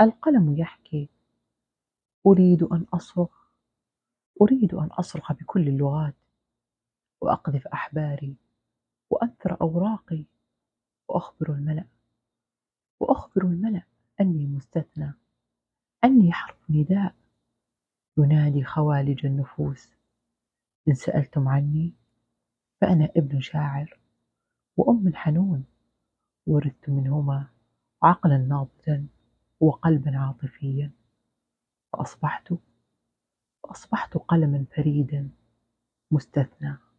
القلم يحكي. أريد أن أصرخ بكل اللغات، وأقذف أحباري، وأنثر أوراقي، وأخبر الملأ أني مستثنى، أني حرف نداء ينادي خوالج النفوس. إن سألتم عني فأنا ابن شاعر وأم حنون، ورثت منهما عقلا نابضا وقلبا عاطفيا، فأصبحت قلما فريدا مستثنى.